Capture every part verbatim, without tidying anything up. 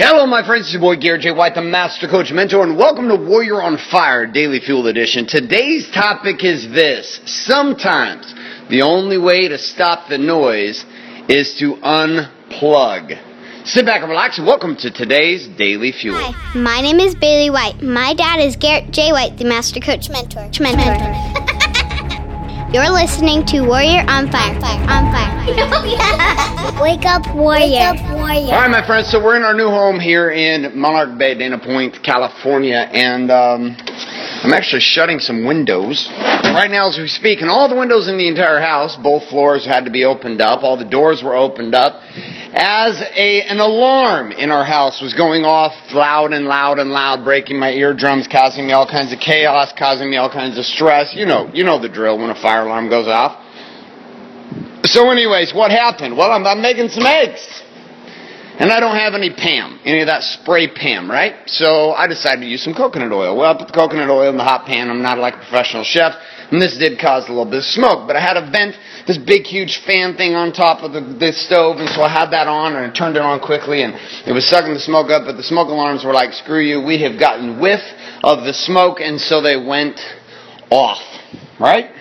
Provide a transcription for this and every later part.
Hello, my friends. It's your boy, Garrett J. White, the Master Coach Mentor, and welcome to Warrior on Fire Daily Fuel Edition. Today's topic is this. Sometimes the only way to stop the noise is to unplug. Sit back and relax. Welcome to today's Daily Fuel. Hi, my name is Bailey White. My dad is Garrett J. White, the Master Coach Mentor. Mentor. Mentor. You're listening to Warrior on Fire. On Fire. On Fire. Wake up, Warrior. Wake up, Warrior. All right, my friends. So we're in our new home here in Monarch Bay, Dana Point, California, and um, I'm actually shutting some windows right now as we speak, and all the windows in the entire house, both floors had to be opened up, all the doors were opened up, as a an alarm in our house was going off loud and loud and loud, breaking my eardrums, causing me all kinds of chaos, causing me all kinds of stress. You know, you know the drill when a fire alarm goes off. So anyways, what happened? Well, I'm, I'm making some eggs. And I don't have any P A M, any of that spray P A M, right? So I decided to use some coconut oil. Well, I put the coconut oil in the hot pan. I'm not like a professional chef. And this did cause a little bit of smoke. But I had a vent, this big, huge fan thing on top of the, the stove. And so I had that on, and I turned it on quickly. And it was sucking the smoke up. But the smoke alarms were like, screw you. We have gotten whiff of the smoke. And so they went off, right?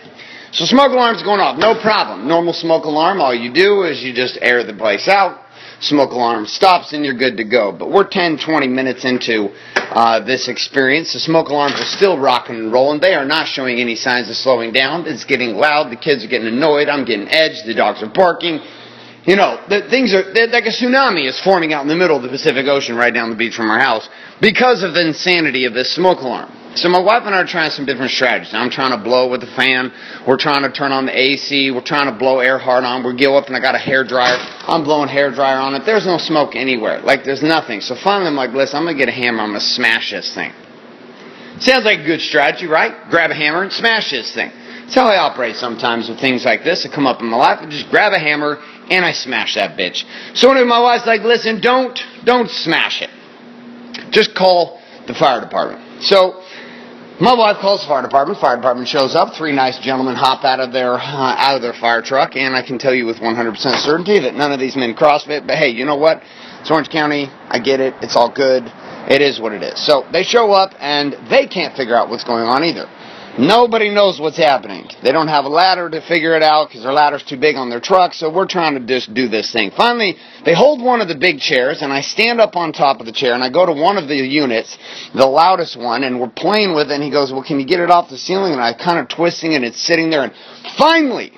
So smoke alarm's going off. No problem. Normal smoke alarm, all you do is you just air the place out. Smoke alarm stops and you're good to go. But we're ten, twenty minutes into uh, this experience. The smoke alarms are still rocking and rolling. They are not showing any signs of slowing down. It's getting loud. The kids are getting annoyed. I'm getting edged. The dogs are barking. You know, the things are like a tsunami is forming out in the middle of the Pacific Ocean right down the beach from our house because of the insanity of this smoke alarm. So my wife and I are trying some different strategies. I'm trying to blow with the fan. We're trying to turn on the A C. We're trying to blow air hard on. We go up and I got a hair dryer. I'm blowing hair dryer on it. There's no smoke anywhere. Like, there's nothing. So finally I'm like, listen, I'm going to get a hammer. I'm going to smash this thing. Sounds like a good strategy, right? Grab a hammer and smash this thing. That's how I operate sometimes with things like this that come up in my life. I just grab a hammer and I smash that bitch. So anyway, my wife's like, listen, don't, don't smash it. Just call the fire department. So my wife calls the fire department. Fire department shows up. Three nice gentlemen hop out of their uh, out of their fire truck, and I can tell you with one hundred percent certainty that none of these men CrossFit. But hey, you know what? It's Orange County. I get it. It's all good. It is what it is. So they show up, and they can't figure out what's going on either. Nobody knows what's happening. They don't have a ladder to figure it out because their ladder's too big on their truck, so we're trying to just do this thing. Finally, they hold one of the big chairs, and I stand up on top of the chair, and I go to one of the units, the loudest one, and we're playing with it, and he goes, well, can you get it off the ceiling? And I'm kind of twisting it, and it's sitting there, and finally,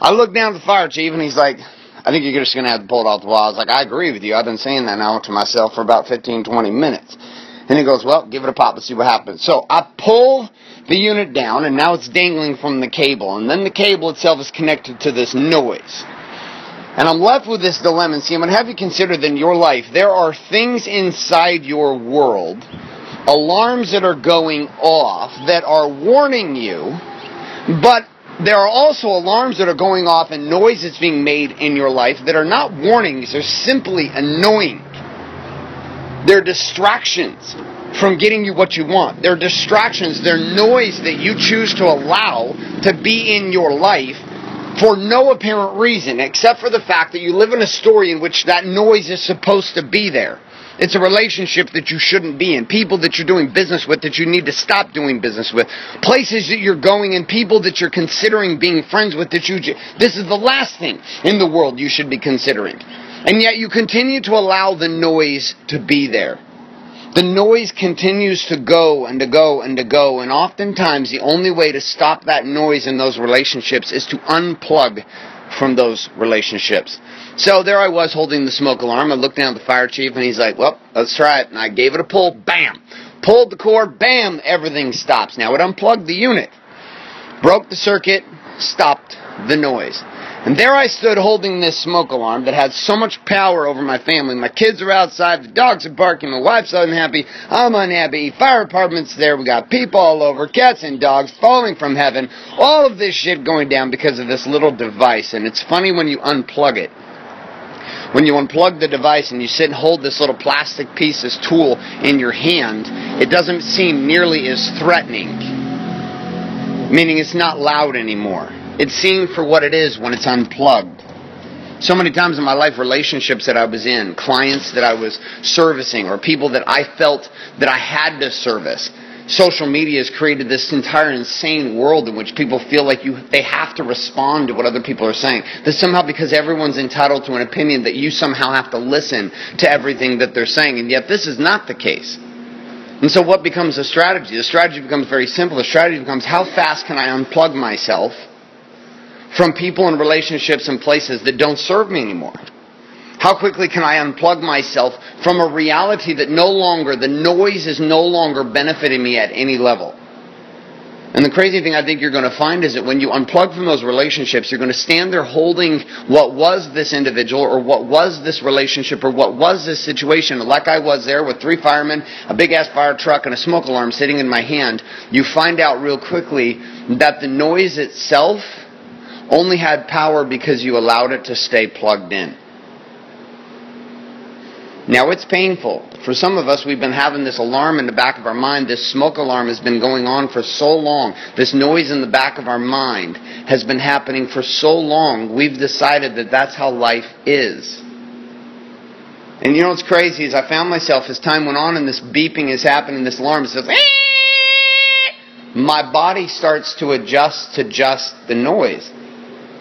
I look down at the fire chief, and he's like, I think you're just going to have to pull it off the wall. I was like, I agree with you. I've been saying that now to myself for about fifteen, twenty minutes. And he goes, well, give it a pop and see what happens. So I pull the unit down, and now it's dangling from the cable. And then the cable itself is connected to this noise. And I'm left with this dilemma. And see, I'm going to have you consider that in your life, there are things inside your world, alarms that are going off, that are warning you, but there are also alarms that are going off and noise that's being made in your life that are not warnings, they're simply annoying. They're distractions from getting you what you want. They're distractions. They're noise that you choose to allow to be in your life for no apparent reason, except for the fact that you live in a story in which that noise is supposed to be there. It's a relationship that you shouldn't be in. People that you're doing business with that you need to stop doing business with. Places that you're going and people that you're considering being friends with that you... This is the last thing in the world you should be considering. And yet you continue to allow the noise to be there. The noise continues to go and to go and to go. And oftentimes the only way to stop that noise in those relationships is to unplug from those relationships. So there I was holding the smoke alarm. I looked down at the fire chief and he's like, well, let's try it. And I gave it a pull. Bam! Pulled the cord. Bam! Everything stops. Now it unplugged the unit. Broke the circuit. Stopped the noise. And there I stood holding this smoke alarm that had so much power over my family. My kids are outside, the dogs are barking, my wife's unhappy, I'm unhappy, fire department's there, we got people all over, cats and dogs falling from heaven, all of this shit going down because of this little device. And it's funny when you unplug it. When you unplug the device and you sit and hold this little plastic piece, this tool in your hand, it doesn't seem nearly as threatening. Meaning it's not loud anymore. It's seen for what it is when it's unplugged. So many times in my life, relationships that I was in, clients that I was servicing, or people that I felt that I had to service. Social media has created this entire insane world in which people feel like you they have to respond to what other people are saying. That somehow, because everyone's entitled to an opinion, that you somehow have to listen to everything that they're saying. And yet this is not the case. And so what becomes the strategy? The strategy becomes very simple. The strategy becomes, how fast can I unplug myself from people and relationships and places that don't serve me anymore? How quickly can I unplug myself from a reality that no longer, the noise is no longer benefiting me at any level? And the crazy thing I think you're going to find is that when you unplug from those relationships, you're going to stand there holding what was this individual, or what was this relationship, or what was this situation. Like I was there with three firemen, a big-ass fire truck, and a smoke alarm sitting in my hand. You find out real quickly that the noise itself only had power because you allowed it to stay plugged in. Now, it's painful. For some of us, we've been having this alarm in the back of our mind. This smoke alarm has been going on for so long. This noise in the back of our mind has been happening for so long. We've decided that that's how life is. And you know what's crazy is I found myself, as time went on and this beeping is happening, this alarm says, my body starts to adjust to just the noise.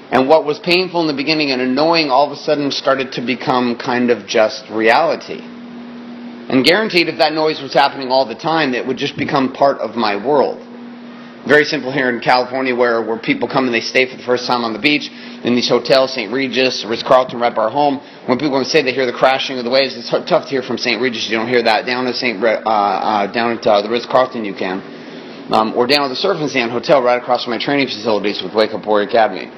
And what was painful in the beginning and annoying all of a sudden started to become kind of just reality. And guaranteed, if that noise was happening all the time, it would just become part of my world. Very simple here in California, where, where people come and they stay for the first time on the beach in these hotels, Saint Regis, Ritz-Carlton, right by our home. When people say they hear the crashing of the waves, it's tough to hear from Saint Regis. You don't hear that. Down at Saint Re- uh, uh, down at uh, the Ritz-Carlton you can. Um, or down at the Surf and Sand Hotel right across from my training facilities with Wake Up Warrior Academy.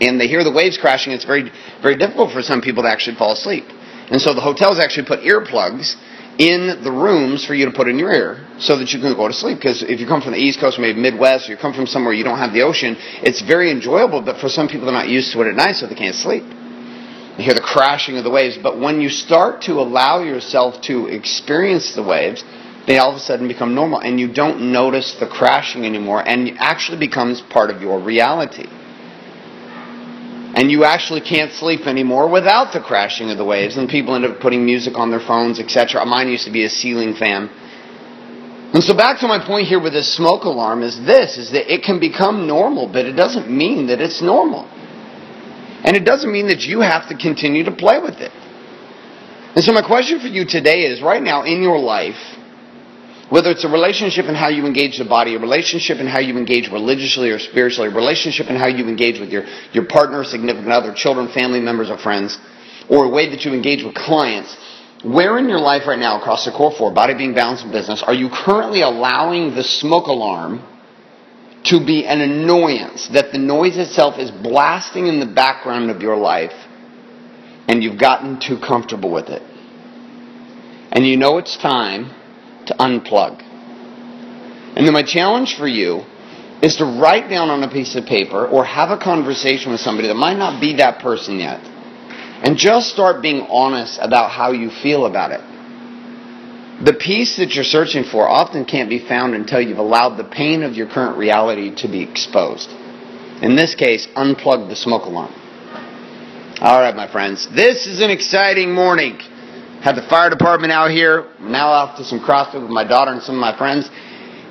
And they hear the waves crashing. It's very, very difficult for some people to actually fall asleep. And so the hotels actually put earplugs in the rooms for you to put in your ear so that you can go to sleep. Because if you come from the East Coast, maybe Midwest, or you come from somewhere you don't have the ocean, it's very enjoyable, but for some people they're not used to it at night, so they can't sleep. You hear the crashing of the waves. But when you start to allow yourself to experience the waves, they all of a sudden become normal, and you don't notice the crashing anymore, and it actually becomes part of your reality. And you actually can't sleep anymore without the crashing of the waves. And people end up putting music on their phones, et cetera. Mine used to be a ceiling fan. And so back to my point here with this smoke alarm is this, is that it can become normal, but it doesn't mean that it's normal. And it doesn't mean that you have to continue to play with it. And so my question for you today is, right now in your life, whether it's a relationship and how you engage the body, a relationship and how you engage religiously or spiritually, a relationship and how you engage with your, your partner, significant other, children, family members, or friends, or a way that you engage with clients, where in your life right now, across the core four, body, being, balance, and business, are you currently allowing the smoke alarm to be an annoyance, that the noise itself is blasting in the background of your life, and you've gotten too comfortable with it? And you know it's time to unplug. And then my challenge for you is to write down on a piece of paper or have a conversation with somebody that might not be that person yet, and just start being honest about how you feel about it. The peace that you're searching for often can't be found until you've allowed the pain of your current reality to be exposed. In this case, unplug the smoke alarm. All right, my friends, this is an exciting morning. Had the fire department out here. I'm now off to some CrossFit with my daughter and some of my friends.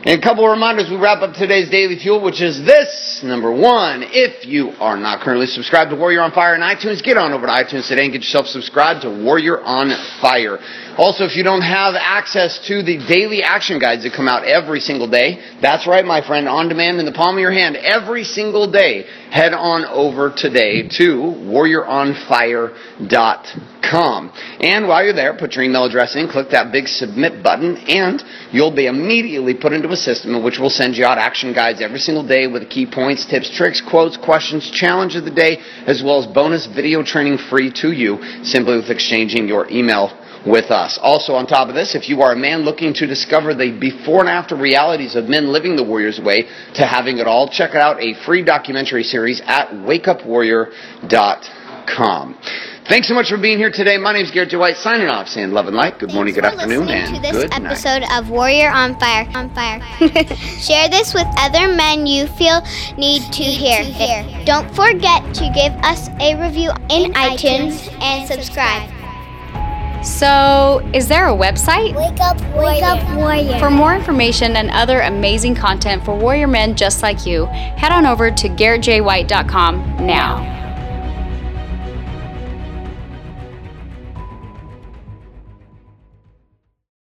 And a couple of reminders. We wrap up today's Daily Fuel, which is this. Number one, if you are not currently subscribed to Warrior on Fire on iTunes, get on over to iTunes today and get yourself subscribed to Warrior on Fire. Also, if you don't have access to the daily action guides that come out every single day, that's right, my friend, on demand in the palm of your hand every single day, head on over today to warrior on fire dot com. And while you're there, put your email address in, click that big submit button, and you'll be immediately put into a system in which we'll send you out action guides every single day with key points, tips, tricks, quotes, questions, challenge of the day, as well as bonus video training free to you, simply with exchanging your email with us. Also, on top of this, if you are a man looking to discover the before and after realities of men living the warrior's way to having it all, check out a free documentary series at wake up warrior dot com. Thanks so much for being here today. My name is Garrett J. White, signing off, saying love and light. Good morning, good afternoon, and good night. Thanks for listening to this episode of Warrior on Fire. On Fire. Share this with other men you feel need to hear. Don't forget to give us a review in iTunes and subscribe. So, is there a website? Wake Up Warrior. Wake Up Warrior. For more information and other amazing content for warrior men just like you, head on over to garrett j white dot com now.